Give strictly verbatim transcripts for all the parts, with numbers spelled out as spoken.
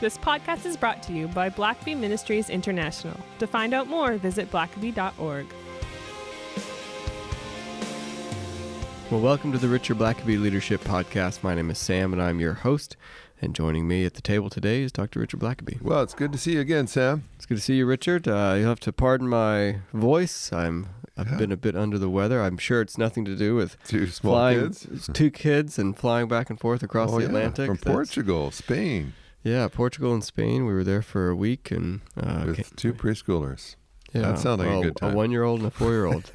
This podcast is brought to you by Blackaby Ministries International. To find out more, visit blackaby dot org. Well, welcome to the Richard Blackaby Leadership Podcast. My name is Sam, and I'm your host. And joining me at the table today is Doctor Richard Blackaby. Well, it's good to see you again, Sam. It's good to see you, Richard. Uh, you'll have to pardon my voice. I'm I've yeah. been a bit under the weather. I'm sure it's nothing to do with two small flying, kids, two kids, and flying back and forth across oh, the Atlantic yeah. from That's, Portugal, Spain. Yeah, Portugal and Spain. We were there for a week and uh, with two preschoolers. Yeah, that sounded like well, a good time. A one-year-old and a four-year-old.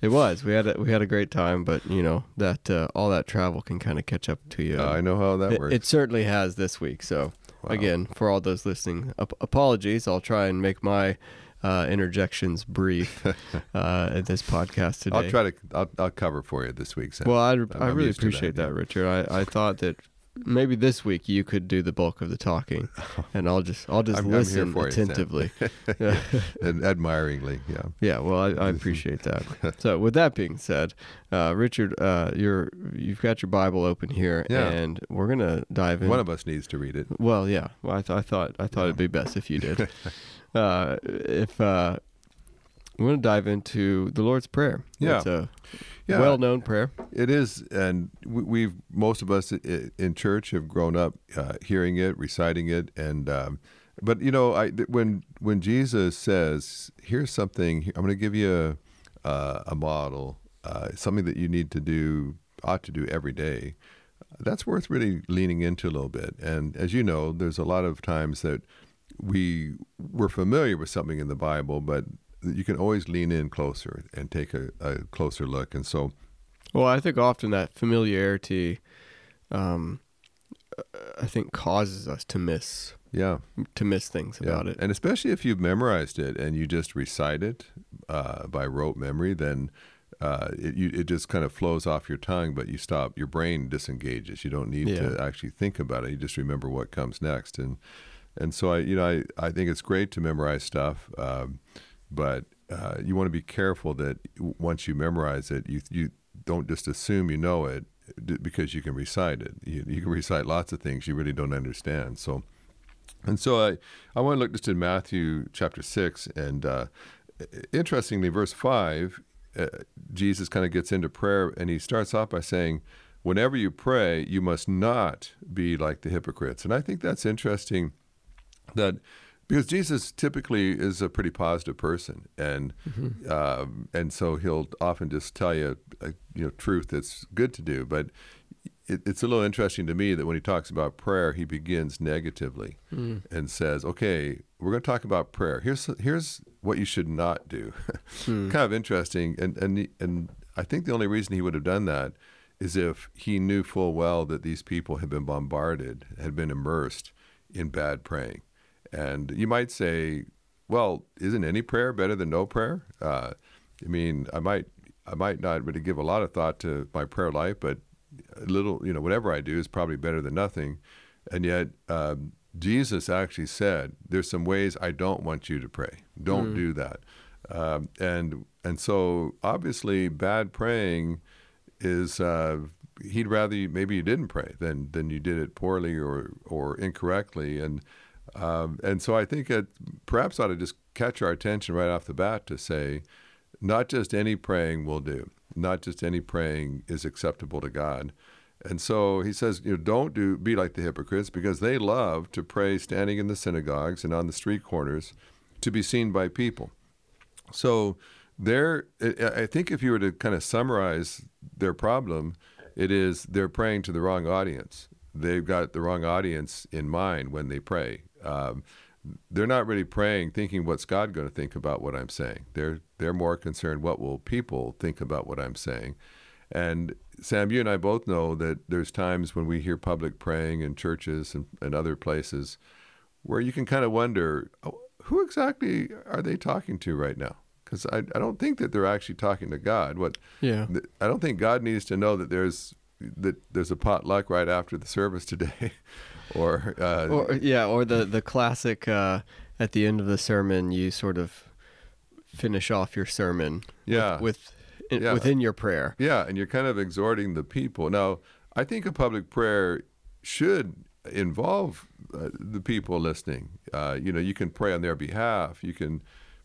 It was. We had a, we had a great time, but you know that uh, all that travel can kind of catch up to you. Uh, I know how that it, works. It certainly has this week. So wow. again, for all those listening, ap- apologies. I'll try and make my uh, interjections brief uh, at this podcast today. I'll try to. I'll, I'll cover for you this week. Sam. Well, I, I really appreciate that, that, Richard. I, I thought that. Maybe this week you could do the bulk of the talking, and I'll just I'll just I'm, listen I'm for attentively you, and admiringly. Yeah, yeah. Well, I, I appreciate that. So, with that being said, uh, Richard, uh, you're you've got your Bible open here, yeah. and we're gonna dive in. One of us needs to read it. Well, yeah. Well, I, th- I thought I thought yeah. it'd be best if you did. uh, if uh, we're gonna dive into the Lord's Prayer. Yeah. It's a, Yeah, well-known prayer. It is, and we've most of us in church have grown up uh, hearing it, reciting it, and um, but you know, I when when Jesus says, "Here's something. I'm going to give you a, uh, a model, uh, something that you need to do, ought to do every day." That's worth really leaning into a little bit. And as you know, there's a lot of times that we we're familiar with something in the Bible, but you can always lean in closer and take a, a closer look. And so, well, I think often that familiarity, um, I think causes us to miss, yeah, to miss things about yeah. it. And especially if you've memorized it and you just recite it, uh, by rote memory, then, uh, it, you, it just kind of flows off your tongue, but you stop, your brain disengages. You don't need yeah. to actually think about it. You just remember what comes next. And, and so I, you know, I, I think it's great to memorize stuff. Um, But uh, you want to be careful that once you memorize it, you you don't just assume you know it d- because you can recite it. You, you can recite lots of things you really don't understand. So, and so I, I want to look just in Matthew chapter six, and uh, interestingly, verse five, uh, Jesus kind of gets into prayer, and he starts off by saying, "Whenever you pray, you must not be like the hypocrites." And I think that's interesting that. Because Jesus typically is a pretty positive person, and mm-hmm. um, and so he'll often just tell you, uh, you know, truth that's good to do. But it, it's a little interesting to me that when he talks about prayer, he begins negatively mm. and says, "Okay, we're going to talk about prayer. Here's here's what you should not do." mm. Kind of interesting, and and and I think the only reason he would have done that is if he knew full well that these people had been bombarded, had been immersed in bad praying. And you might say, well, isn't any prayer better than no prayer? Uh, I mean, I might I might not really give a lot of thought to my prayer life, but a little, you know, whatever I do is probably better than nothing. And yet um, Jesus actually said, there's some ways I don't want you to pray. Don't mm. do that. Um, and and so obviously bad praying is, uh, he'd rather you, maybe you didn't pray than, than you did it poorly or, or incorrectly. And Um, and so I think it perhaps ought to just catch our attention right off the bat to say, not just any praying will do. Not just any praying is acceptable to God. And so he says, you know, don't do be like the hypocrites, because they love to pray standing in the synagogues and on the street corners to be seen by people. So there, I think if you were to kind of summarize their problem, it is they're praying to the wrong audience. They've got the wrong audience in mind when they pray. Um, they're not really praying thinking, what's God going to think about what I'm saying? They're they're more concerned, what will people think about what I'm saying? And Sam, you and I both know that there's times when we hear public praying in churches and, and other places where you can kind of wonder, oh, who exactly are they talking to right now? Because I, I don't think that they're actually talking to God. What? Yeah. Th- I don't think God needs to know that there's that there's a potluck right after the service today. Or, uh, or yeah, or the the classic uh, at the end of the sermon, you sort of finish off your sermon yeah. with, with in, yeah. within your prayer. Yeah, and you're kind of exhorting the people. Now, I think a public prayer should involve uh, the people listening. Uh, you know, you can pray on their behalf. You can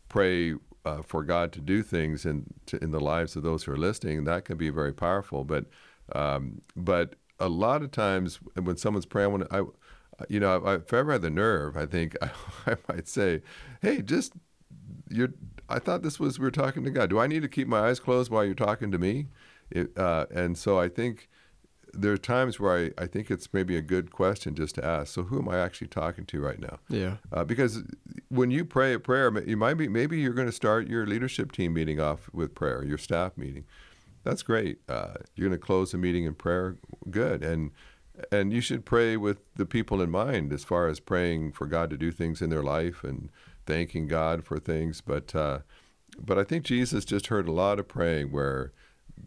pray uh, for God to do things in to, in the lives of those who are listening. That can be very powerful. But um, but a lot of times when someone's praying, when I, you know, I, if I ever had the nerve, I think I, I might say, "Hey, just you're. I thought this was we were talking to God. Do I need to keep my eyes closed while you're talking to me?" It, uh, and so I think there are times where I, I think it's maybe a good question just to ask. So who am I actually talking to right now? Yeah. Uh, because when you pray a prayer, you might be maybe you're going to start your leadership team meeting off with prayer, your staff meeting. That's great. Uh, you're going to close the meeting in prayer. Good. And and you should pray with the people in mind as far as praying for God to do things in their life and thanking God for things. But uh, but I think Jesus just heard a lot of praying where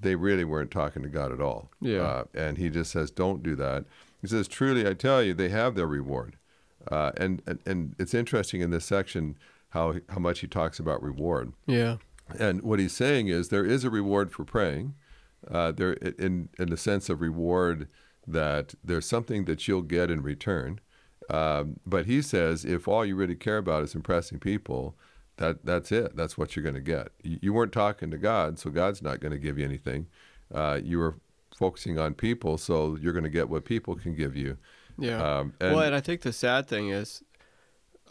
they really weren't talking to God at all. Yeah. Uh, and he just says, don't do that. He says, truly, I tell you, they have their reward. Uh, and, and and it's interesting in this section how how much he talks about reward. Yeah. And what he's saying is there is a reward for praying, uh, there in, in the sense of reward that there's something that you'll get in return. Um, but he says, if all you really care about is impressing people, That that's it. That's what you're going to get. You weren't talking to God, so God's not going to give you anything. Uh, you were focusing on people, so you're going to get what people can give you. Yeah. Um, and well, and I think the sad thing is,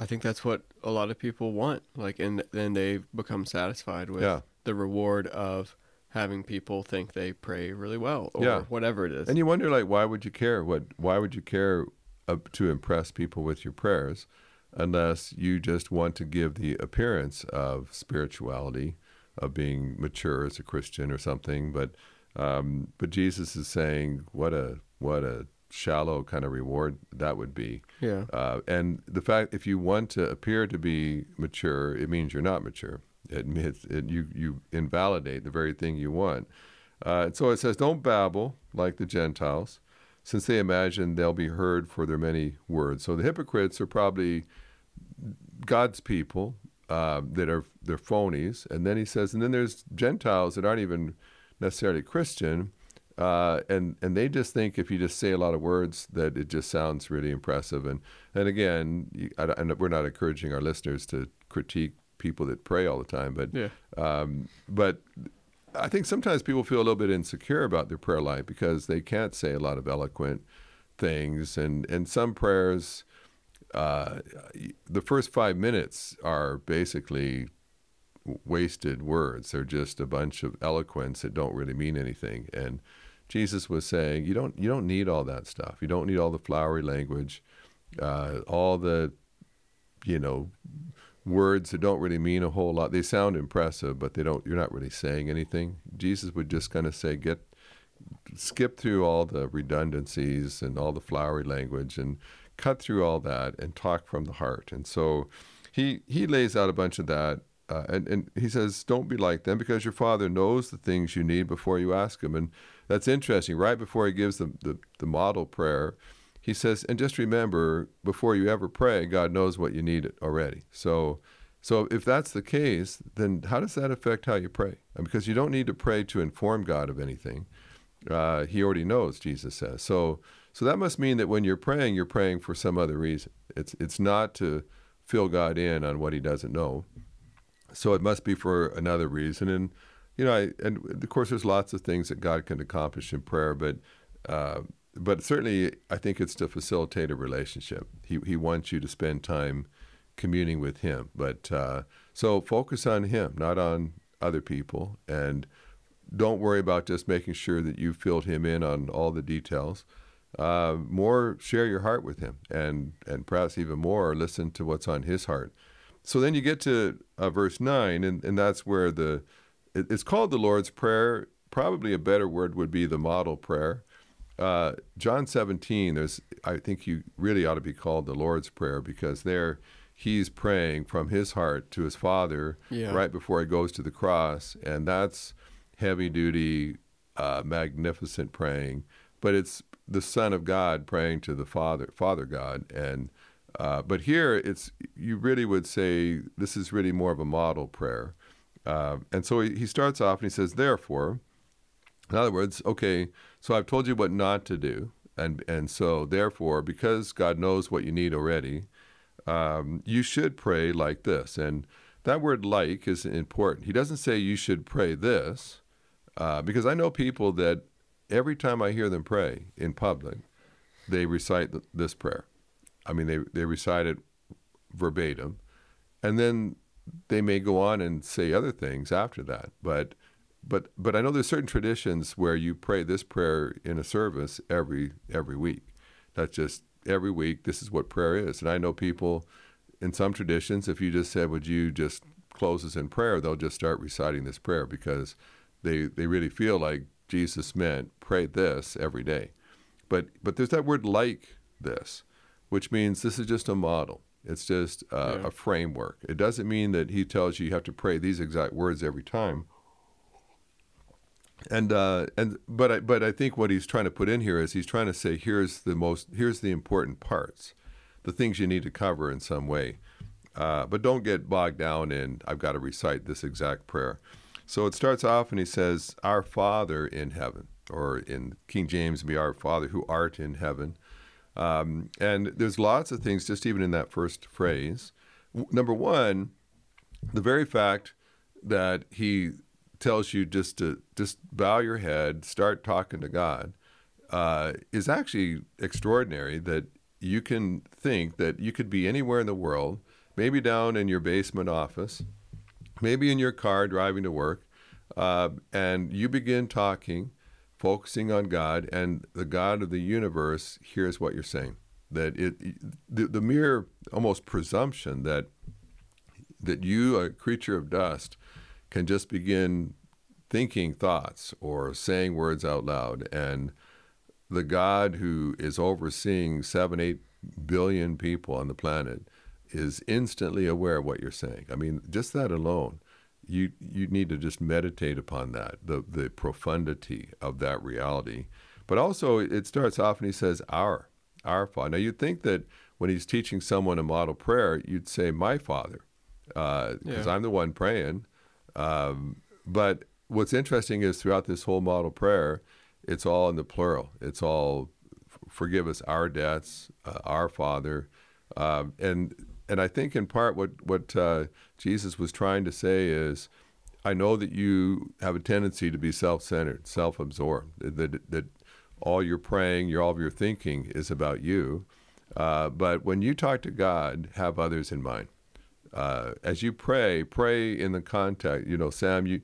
I think that's what a lot of people want. Like, and then they become satisfied with yeah. the reward of having people think they pray really well, or yeah. whatever it is. And you wonder, like, why would you care? What? Why would you care uh, to impress people with your prayers? Unless you just want to give the appearance of spirituality, of being mature as a Christian or something. But um, but Jesus is saying what a what a shallow kind of reward that would be. Yeah. Uh, and the fact if you want to appear to be mature, it means you're not mature. It means it, you you invalidate the very thing you want. Uh, and so it says, don't babble like the Gentiles, since they imagine they'll be heard for their many words. So the hypocrites are probably God's people uh, that are they're phonies. And then he says, and then there's Gentiles that aren't even necessarily Christian, uh, and and they just think if you just say a lot of words that it just sounds really impressive. And and again, you, I, I, we're not encouraging our listeners to critique people that pray all the time, but yeah. um, but. I think sometimes people feel a little bit insecure about their prayer life because they can't say a lot of eloquent things. And, and some prayers, uh, the first five minutes are basically wasted words. They're just a bunch of eloquence that don't really mean anything. And Jesus was saying, you don't you don't need all that stuff. You don't need all the flowery language, uh, all the, you know, words that don't really mean a whole lot. They sound impressive, but they don't. You're not really saying anything. Jesus would just kind of say, "Get, skip through all the redundancies and all the flowery language, and cut through all that, and talk from the heart." And so, he he lays out a bunch of that, uh, and and he says, "Don't be like them, because your Father knows the things you need before you ask Him." And that's interesting. Right before he gives the the, the model prayer, he says, and just remember, before you ever pray, God knows what you need already. So so if that's the case, then how does that affect how you pray? Because you don't need to pray to inform God of anything. Uh, he already knows, Jesus says. So so that must mean that when you're praying, you're praying for some other reason. It's it's not to fill God in on what he doesn't know. So it must be for another reason. And, you know, I, and of course, there's lots of things that God can accomplish in prayer, but... Uh, But certainly, I think it's to facilitate a relationship. He he wants you to spend time communing with him. But uh, so focus on him, not on other people. And don't worry about just making sure that you filled him in on all the details. Uh, more share your heart with him, and, and perhaps even more listen to what's on his heart. So then you get to uh, verse nine, and, and that's where the... It, it's called the Lord's Prayer. Probably a better word would be the model prayer. Uh, John seventeen, there's, I think you really ought to be called the Lord's Prayer, because there he's praying from his heart to his Father yeah. right before he goes to the cross. And that's heavy-duty, uh, magnificent praying. But it's the Son of God praying to the Father, Father God. And uh, but here, it's you really would say this is really more of a model prayer. Uh, and so he, he starts off and he says, therefore... In other words, okay, so I've told you what not to do, And and so, therefore, because God knows what you need already, um, you should pray like this. And that word "like" is important. He doesn't say you should pray this, uh, because I know people that every time I hear them pray in public, they recite th- this prayer. I mean, they, they recite it verbatim, and then they may go on and say other things after that. But But but I know there's certain traditions where you pray this prayer in a service every every week. That's just every week. This is what prayer is. And I know people in some traditions, if you just said, "Would you just close us in prayer?" they'll just start reciting this prayer because they they really feel like Jesus meant pray this every day. But but there's that word "like this," which means this is just a model. It's just uh, yeah. a framework. It doesn't mean that he tells you you have to pray these exact words every time. And uh, and but I, but I think what he's trying to put in here is he's trying to say here's the most here's the important parts, the things you need to cover in some way, uh, but don't get bogged down in I've got to recite this exact prayer. So it starts off and he says, "Our Father in heaven," or in King James, be "Our Father who art in heaven." Um, and there's lots of things just even in that first phrase. W- number one, the very fact that he tells you just to just bow your head, start talking to God, uh, is actually extraordinary that you can think that you could be anywhere in the world, maybe down in your basement office, maybe in your car driving to work, uh, and you begin talking, focusing on God, and the God of the universe hears what you're saying. That it the, the mere almost presumption that that you, a creature of dust, can just begin thinking thoughts or saying words out loud. And the God who is overseeing seven, eight billion people on the planet is instantly aware of what you're saying. I mean, just that alone, you you need to just meditate upon that, the, the profundity of that reality. But also it starts off and he says, our, our Father. Now you'd think that when he's teaching someone a model prayer, you'd say, "My Father," because uh, yeah. I'm the one praying. Um, but what's interesting is throughout this whole model prayer, it's all in the plural. It's all forgive us our debts, uh, our Father. Um, and and I think in part what, what uh, Jesus was trying to say is, I know that you have a tendency to be self-centered, self-absorbed, that, that all your praying, your all of your thinking is about you. Uh, but when you talk to God, have others in mind. Uh, as you pray, pray in the context. You know, Sam, you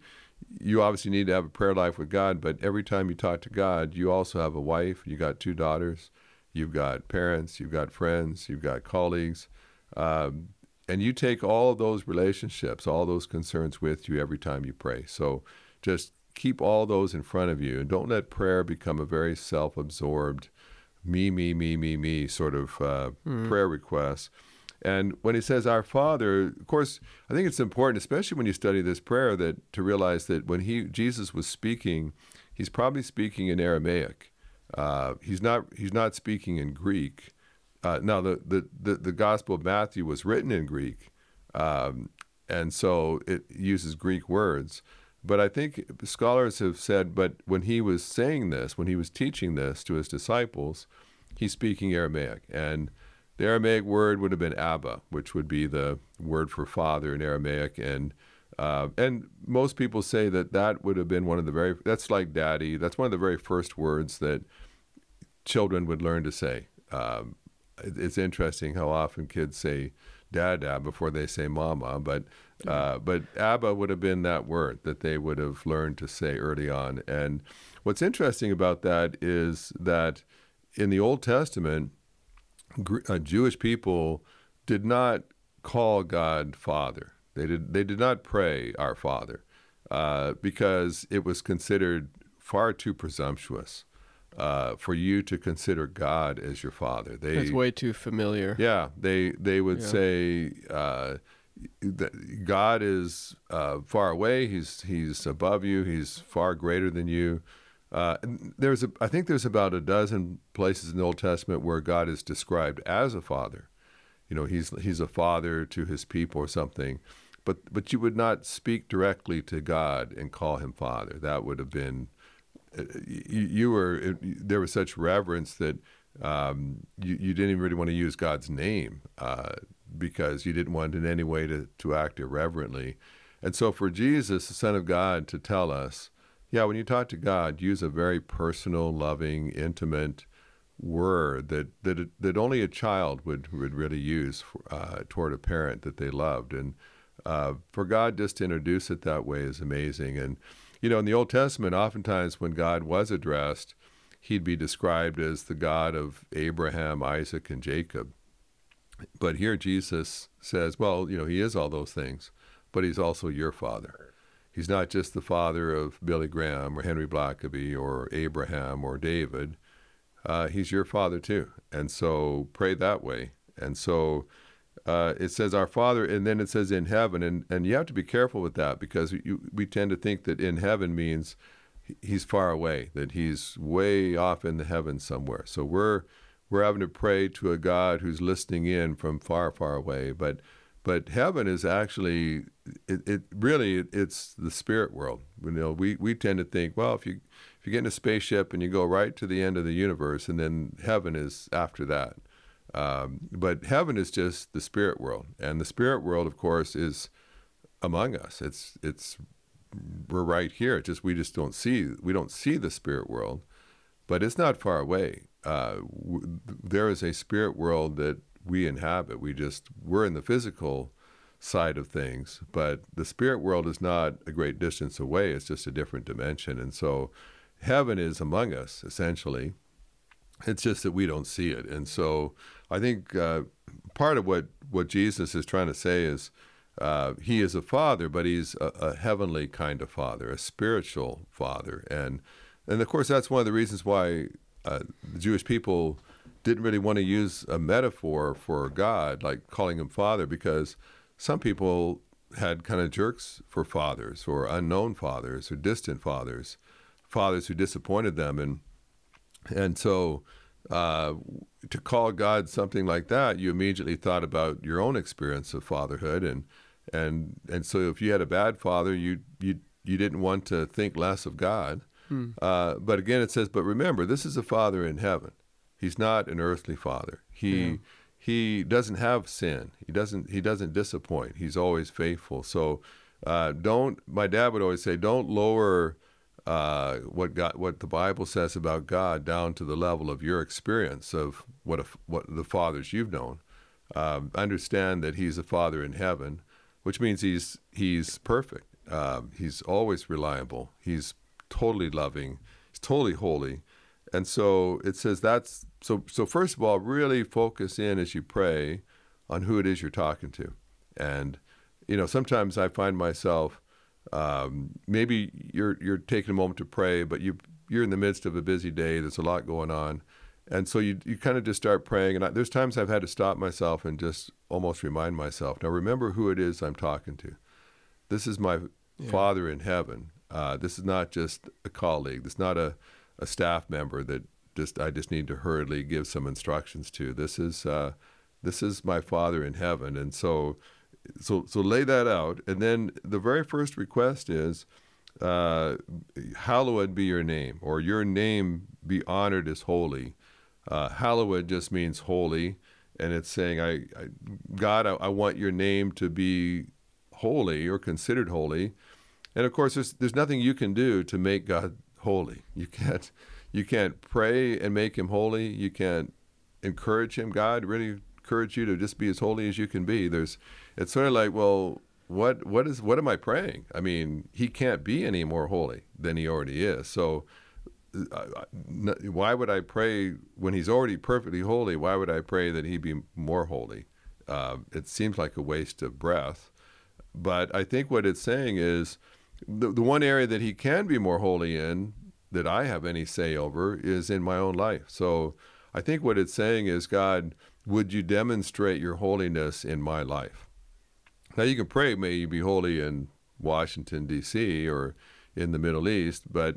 you obviously need to have a prayer life with God, but every time you talk to God, you also have a wife, you got two daughters, you've got parents, you've got friends, you've got colleagues, um, and you take all of those relationships, all those concerns with you every time you pray. So just keep all those in front of you, and don't let prayer become a very self-absorbed, me, me, me, me, me sort of uh, mm. prayer request. And when he says, "Our Father," of course, I think it's important, especially when you study this prayer, that to realize that when he Jesus was speaking, he's probably speaking in Aramaic. Uh, he's not he's not speaking in Greek. Uh, now, the, the, the, the Gospel of Matthew was written in Greek, um, and so it uses Greek words. But I think scholars have said, but when he was saying this, when he was teaching this to his disciples, he's speaking Aramaic. And the Aramaic word would have been Abba, which would be the word for Father in Aramaic, and uh, and most people say that that would have been one of the very that's like Daddy. That's one of the very first words that children would learn to say. Um, it's interesting how often kids say Dada before they say Mama, but uh, but Abba would have been that word that they would have learned to say early on. And what's interesting about that is that in the Old Testament, Uh, Jewish people did not call God Father. They did. They did not pray "Our Father," uh, because it was considered far too presumptuous uh, for you to consider God as your Father. They, That's way too familiar. Yeah, they they would yeah. say uh, that God is uh, far away. He's he's above you. He's far greater than you. Uh, there's, a, I think, there's about a dozen places in the Old Testament where God is described as a father. You know, he's he's a father to his people or something, but but you would not speak directly to God and call him Father. That would have been you, you were it, there was such reverence that um, you, you didn't even really want to use God's name uh, because you didn't want in any way to, to act irreverently. And so for Jesus, the Son of God, to tell us, yeah, when you talk to God, use a very personal, loving, intimate word that that that only a child would, would really use for, uh, toward a parent that they loved. And uh, for God just to introduce it that way is amazing. And, you know, in the Old Testament, oftentimes when God was addressed, he'd be described as the God of Abraham, Isaac, and Jacob. But here Jesus says, well, you know, he is all those things, but he's also your father. He's not just the father of Billy Graham or Henry Blackaby or Abraham or David. Uh, he's your father too. And so pray that way. And so uh, it says our Father, and then it says in heaven. And, and you have to be careful with that because you, we tend to think that in heaven means he's far away, that he's way off in the heavens somewhere. So we're we're having to pray to a God who's listening in from far, far away. But but heaven is actually, it, it really, it, it's the spirit world. You know, we, we tend to think, well, if you if you get in a spaceship and you go right to the end of the universe, and then heaven is after that. Um, but heaven is just the spirit world, and the spirit world, of course, is among us. It's it's we're right here. It's just we just don't see we don't see the spirit world, but it's not far away. Uh, w- there is a spirit world that we inhabit. We just we're in the physical side of things, but the spirit world is not a great distance away. It's just a different dimension, and so. Heaven is among us, essentially. It's just that we don't see it. And so I think uh, part of what, what Jesus is trying to say is uh, he is a father, but he's a, a heavenly kind of father, a spiritual father. And, and of course, that's one of the reasons why uh, the Jewish people didn't really want to use a metaphor for God, like calling him father, because some people had kind of jerks for fathers or unknown fathers or distant fathers. fathers who disappointed them. And and so uh, to call God something like that, you immediately thought about your own experience of fatherhood. And and and so if you had a bad father, you you, you didn't want to think less of God. Hmm. Uh, but again, it says, but remember, this is a father in heaven. He's not an earthly father. He yeah. he doesn't have sin. He doesn't he doesn't disappoint. He's always faithful. So uh, don't, my dad would always say, don't lower Uh, what God, what the Bible says about God down to the level of your experience of what a, what the fathers you've known. Um, understand that he's a father in heaven, which means he's he's perfect. Um, he's always reliable. He's totally loving. He's totally holy. And so it says that's so. So first of all, really focus in as you pray on who it is you're talking to. And you know, sometimes I find myself. Um, maybe you're you're taking a moment to pray, but you you're in the midst of a busy day. There's a lot going on, and so you you kind of just start praying. And I, there's times I've had to stop myself and just almost remind myself. Now remember who it is I'm talking to. This is my yeah. Father in heaven. Uh, this is not just a colleague. This is not a, a staff member that just I just need to hurriedly give some instructions to. This is uh, this is my Father in heaven, and so. So so lay that out, and then the very first request is, uh, hallowed be your name, or your name be honored as holy. Uh, hallowed just means holy, and it's saying, I, I God, I, I want your name to be holy or considered holy. And of course, there's there's nothing you can do to make God holy. You can't you can't pray and make him holy. You can't encourage him. God really encourage you to just be as holy as you can be. There's It's sort of like, well, what what is what am I praying? I mean, he can't be any more holy than he already is. So uh, why would I pray when he's already perfectly holy? Why would I pray that he be more holy? Uh, it seems like a waste of breath. But I think what it's saying is the, the one area that he can be more holy in that I have any say over is in my own life. So I think what it's saying is, God, would you demonstrate your holiness in my life? Now, you can pray, may you be holy in Washington, D C or in the Middle East, but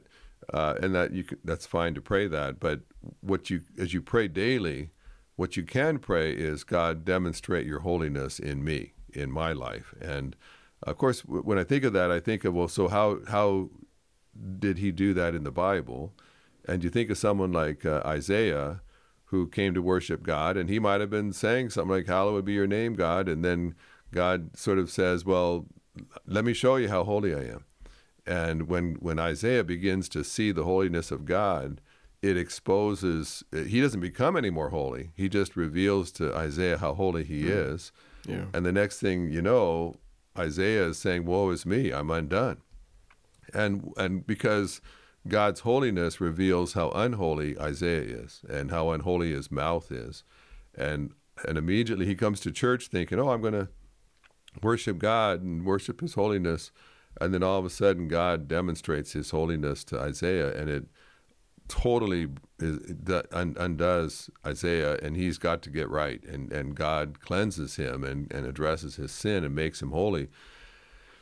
uh, and that you can, that's fine to pray that. But what you as you pray daily, what you can pray is, God, demonstrate your holiness in me, in my life. And, of course, w- when I think of that, I think of, well, so how how did he do that in the Bible? And you think of someone like uh, Isaiah, who came to worship God, and he might have been saying something like, "Hallowed be your name, God." And then God sort of says, "Well, let me show you how holy I am." And when, when Isaiah begins to see the holiness of God, it exposes, he doesn't become any more holy. He just reveals to Isaiah how holy he mm. is. Yeah. And the next thing you know, Isaiah is saying, "Woe is me, I'm undone." And and because God's holiness reveals how unholy Isaiah is and how unholy his mouth is. And and immediately he comes to church thinking, "Oh, I'm going to worship God and worship his holiness." And then all of a sudden God demonstrates his holiness to Isaiah, and it totally undoes Isaiah, and he's got to get right. And, and God cleanses him and, and addresses his sin and makes him holy.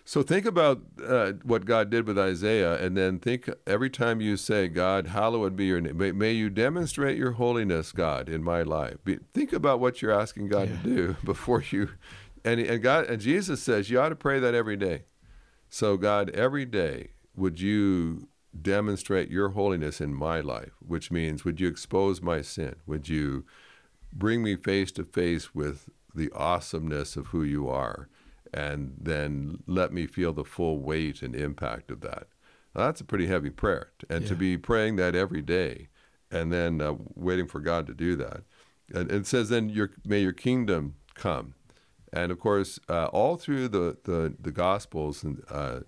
So think about uh, what God did with Isaiah, and then think every time you say, "God, hallowed be your name. May, may you demonstrate your holiness, God, in my life." Be, think about what you're asking God yeah. to do before you, and and God and Jesus says you ought to pray that every day. So God, every day, would you demonstrate your holiness in my life, which means would you expose my sin? Would you bring me face to face with the awesomeness of who you are? And then let me feel the full weight and impact of that. Now, that's a pretty heavy prayer. And yeah. to be praying that every day and then uh, waiting for God to do that. And, and it says then, your, may your kingdom come. And of course, uh, all through the, the, the Gospels, and uh,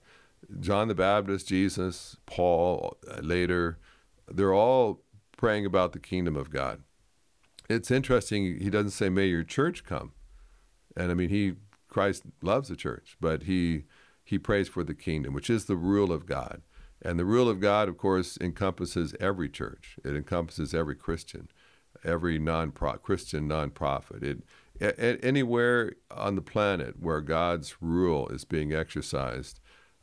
John the Baptist, Jesus, Paul, uh, later, they're all praying about the kingdom of God. It's interesting, he doesn't say, "May your church come." And I mean, he... Christ loves the church, but he he prays for the kingdom, which is the rule of God. And the rule of God, of course, encompasses every church. It encompasses every Christian, every non-pro- Christian nonprofit. It, a- anywhere on the planet where God's rule is being exercised,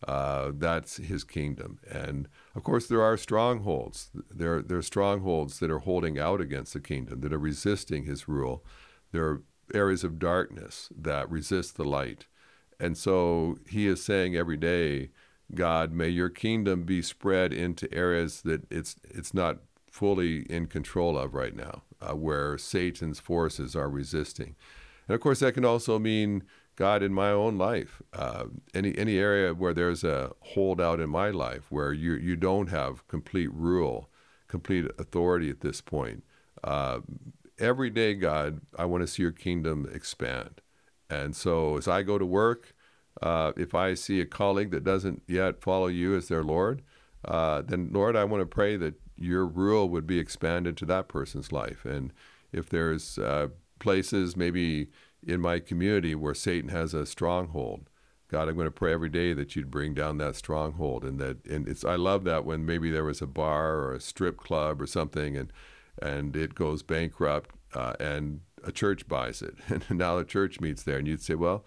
uh, that's his kingdom. And, of course, there are strongholds. There, there are strongholds that are holding out against the kingdom, that are resisting his rule. There are areas of darkness that resist the light. And so he is saying every day, "God, may your kingdom be spread into areas that it's it's not fully in control of right now, uh, where Satan's forces are resisting." And of course, that can also mean, "God, in my own life, uh, any any area where there's a holdout in my life, where you you don't have complete rule, complete authority at this point, uh, every day, God, I want to see your kingdom expand." And so as I go to work, uh, if I see a colleague that doesn't yet follow you as their Lord, uh, then, Lord, I want to pray that your rule would be expanded to that person's life. And if there's uh, places maybe in my community where Satan has a stronghold, God, I'm going to pray every day that you'd bring down that stronghold. And that, and it's I love that when maybe there was a bar or a strip club or something, and and it goes bankrupt, uh, and a church buys it. And now the church meets there. And you'd say, well,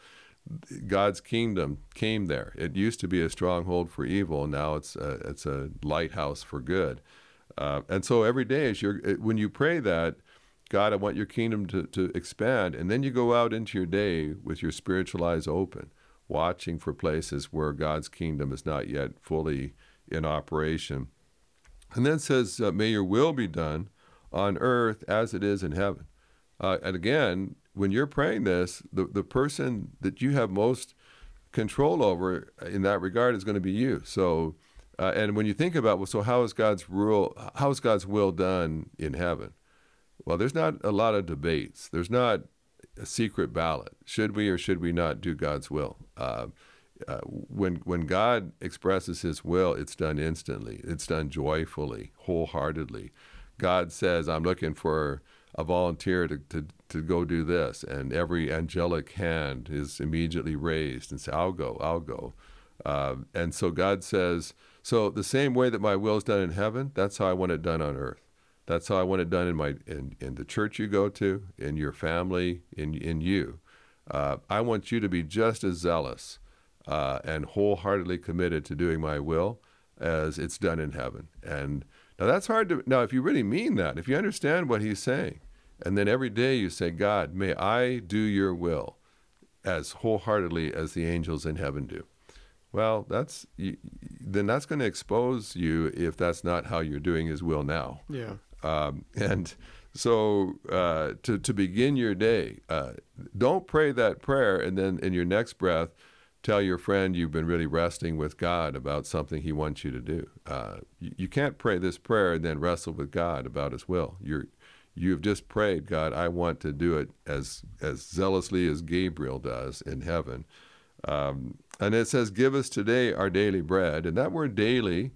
God's kingdom came there. It used to be a stronghold for evil. Now it's a, it's a lighthouse for good. Uh, and so every day, as you're, when you pray that, "God, I want your kingdom to, to expand," and then you go out into your day with your spiritual eyes open, watching for places where God's kingdom is not yet fully in operation. And then it says, uh, "May your will be done on earth as it is in heaven." Uh, and again, when you're praying this, the, the person that you have most control over in that regard is going to be you. So, uh, and when you think about, well, so how is God's rule, how is God's will done in heaven? Well, there's not a lot of debates. There's not a secret ballot. Should we or should we not do God's will? Uh, uh, when when God expresses his will, it's done instantly. It's done joyfully, wholeheartedly. God says, "I'm looking for a volunteer to, to, to go do this." And every angelic hand is immediately raised and says, "I'll go, I'll go." Uh, and so God says, so the same way that my will is done in heaven, that's how I want it done on earth. That's how I want it done in my in, in the church you go to, in your family, in, in you. Uh, I want you to be just as zealous uh, and wholeheartedly committed to doing my will as it's done in heaven. And now, that's hard to, now if you really mean that, if you understand what he's saying, and then every day you say, "God, may I do your will as wholeheartedly as the angels in heaven do." Well, that's you, then that's going to expose you if that's not how you're doing His will now. Yeah. Um, and so uh, to to begin your day, uh, don't pray that prayer and then in your next breath, tell your friend you've been really wrestling with God about something He wants you to do. Uh, you, you can't pray this prayer and then wrestle with God about His will. You're You've just prayed, God, I want to do it as as zealously as Gabriel does in heaven. Um, and it says, give us today our daily bread. And that word daily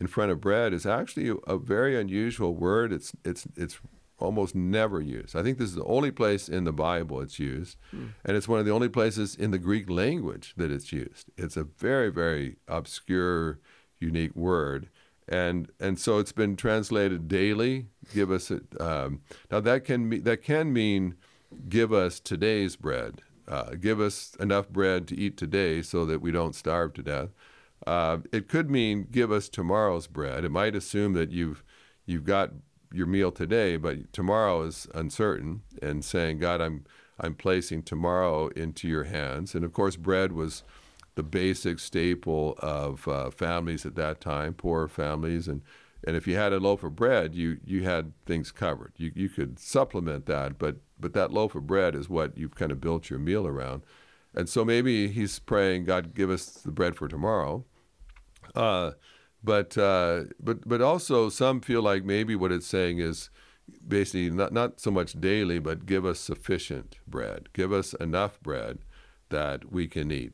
in front of bread is actually a very unusual word. It's it's it's almost never used. I think this is the only place in the Bible it's used. Mm. And it's one of the only places in the Greek language that it's used. It's a very, very obscure, unique word. And and so it's been translated daily. Give us a, um, now that can be, that can mean give us today's bread. Uh, give us enough bread to eat today so that we don't starve to death. Uh, it could mean give us tomorrow's bread. It might assume that you've you've got your meal today, but tomorrow is uncertain. And saying, God, I'm I'm placing tomorrow into your hands. And of course, bread was the basic staple of uh, families at that time, poor families, and, and if you had a loaf of bread, you you had things covered. You you could supplement that, but but that loaf of bread is what you've kind of built your meal around. And so maybe he's praying, God, give us the bread for tomorrow. Uh, but uh, but but also some feel like maybe what it's saying is basically not not so much daily, but give us sufficient bread, give us enough bread that we can eat,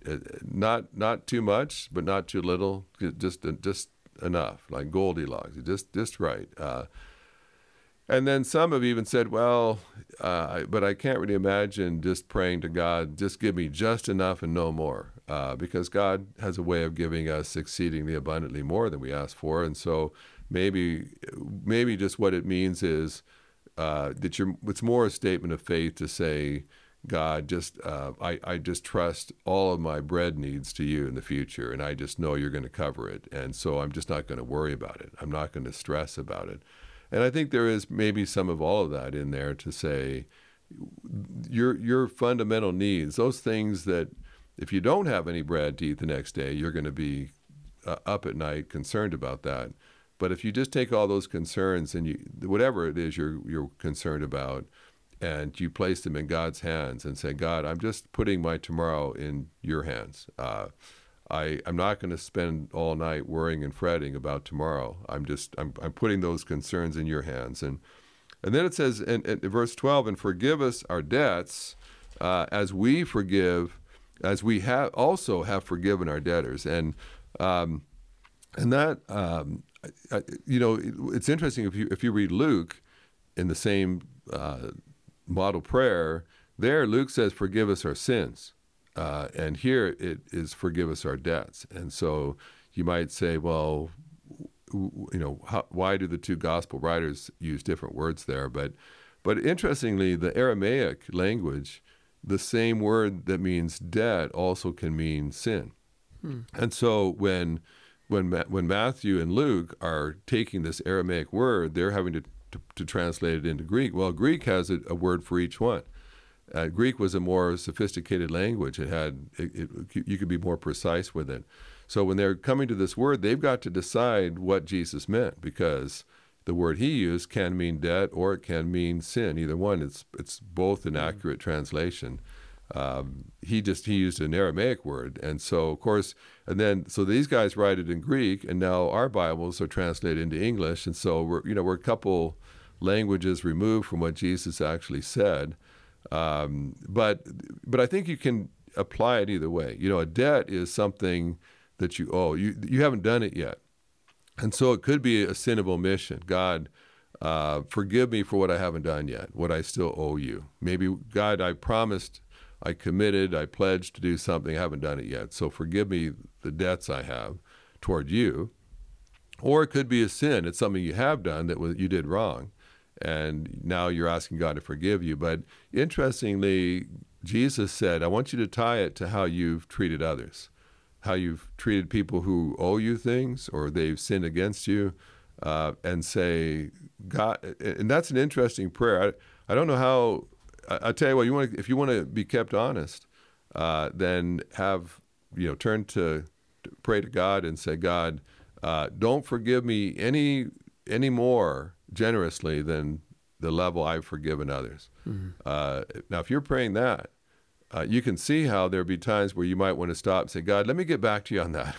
not not too much, but not too little, just just enough, like Goldilocks, just just right. Uh, and then some have even said, well, uh, but I can't really imagine just praying to God, just give me just enough and no more, uh, because God has a way of giving us exceedingly abundantly more than we ask for, and so maybe maybe just what it means is uh, that you're. It's more a statement of faith to say, God, just uh, I, I just trust all of my bread needs to you in the future, and I just know you're going to cover it, and so I'm just not going to worry about it. I'm not going to stress about it. And I think there is maybe some of all of that in there to say your your fundamental needs, those things that if you don't have any bread to eat the next day, you're going to be uh, up at night concerned about that. But if you just take all those concerns and you whatever it is you're you're concerned about, and you place them in God's hands and say, God, I'm just putting my tomorrow in your hands. Uh, I, I'm not going to spend all night worrying and fretting about tomorrow. I'm just, I'm, I'm putting those concerns in your hands. And and then it says in, in verse twelve, and forgive us our debts uh, as we forgive, as we have also have forgiven our debtors. And um, and that, um, I, I, you know, it, it's interesting if you if you read Luke in the same uh model prayer, there Luke says, forgive us our sins. Uh, and here it is, forgive us our debts. And so you might say, well, you know, how, why do the two gospel writers use different words there? But but interestingly, the Aramaic language, the same word that means debt also can mean sin. Hmm. And so when, when, when Matthew and Luke are taking this Aramaic word, they're having to To, to translate it into Greek. Well, Greek has a, a word for each one. Uh, Greek was a more sophisticated language. It had it, it, you could be more precise with it. So when they're coming to this word, they've got to decide what Jesus meant, because the word he used can mean debt or it can mean sin. Either one, it's it's both an accurate translation. Um, he just he used an Aramaic word, and so of course, and then so these guys write it in Greek, and now our Bibles are translated into English, and so we're you know we're a couple languages removed from what Jesus actually said, um, but but I think you can apply it either way. You know, a debt is something that you owe. You you haven't done it yet, and so it could be a sin of omission. God, uh, forgive me for what I haven't done yet, what I still owe you. Maybe God, I promised. I committed, I pledged to do something, I haven't done it yet, so forgive me the debts I have toward you. Or it could be a sin, it's something you have done that you did wrong, and now you're asking God to forgive you. But interestingly, Jesus said, I want you to tie it to how you've treated others, how you've treated people who owe you things or they've sinned against you, uh, and say, God, and that's an interesting prayer. I, I don't know how... I tell you what, you want to, if you want to be kept honest, uh, then have you know turn to to pray to God and say, God, uh, don't forgive me any any more generously than the level I've forgiven others. Mm-hmm. Uh, now, if you're praying that, uh, you can see how there'll be times where you might want to stop and say, God, let me get back to you on that.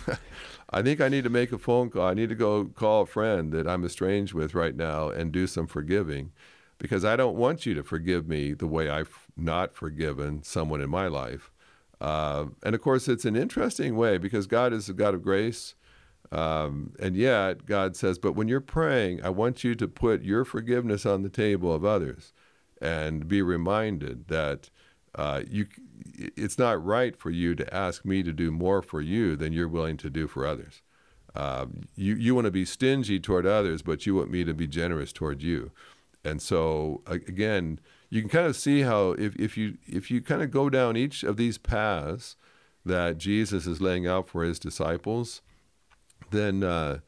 I think I need to make a phone call. I need to go call a friend that I'm estranged with right now and do some forgiving, because I don't want you to forgive me the way I've not forgiven someone in my life. Uh, and of course, it's an interesting way, because God is a God of grace. Um, and yet God says, but when you're praying, I want you to put your forgiveness on the table of others and be reminded that uh, you it's not right for you to ask me to do more for you than you're willing to do for others. Uh, you, you want to be stingy toward others, but you want me to be generous toward you. And so, again, you can kind of see how if, if you if you kind of go down each of these paths that Jesus is laying out for his disciples, then uh,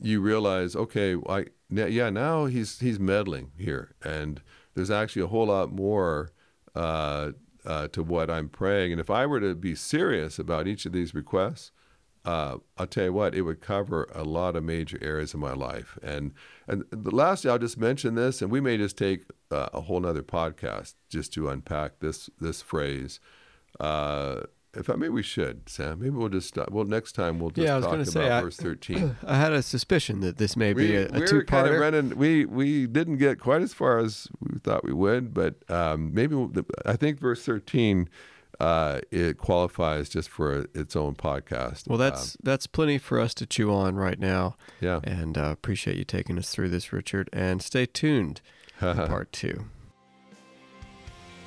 you realize, okay, I, yeah, now he's he's meddling here. And there's actually a whole lot more uh, uh, to what I'm praying. And if I were to be serious about each of these requests, Uh, I'll tell you what, it would cover a lot of major areas of my life. And and lastly, I'll just mention this, and we may just take uh, a whole nother podcast just to unpack this this phrase. Uh, if I maybe we should, Sam. Maybe we'll just stop. Well, next time we'll just yeah, talk about say, I, verse thirteen. I had a suspicion that this may we, be a, a two-parter. Kind of running, we we didn't get quite as far as we thought we would, but um, maybe we'll, I think verse thirteen. Uh, it qualifies just for its own podcast. Well, that's um, that's plenty for us to chew on right now. Yeah. And uh, appreciate you taking us through this, Richard. And stay tuned for part two.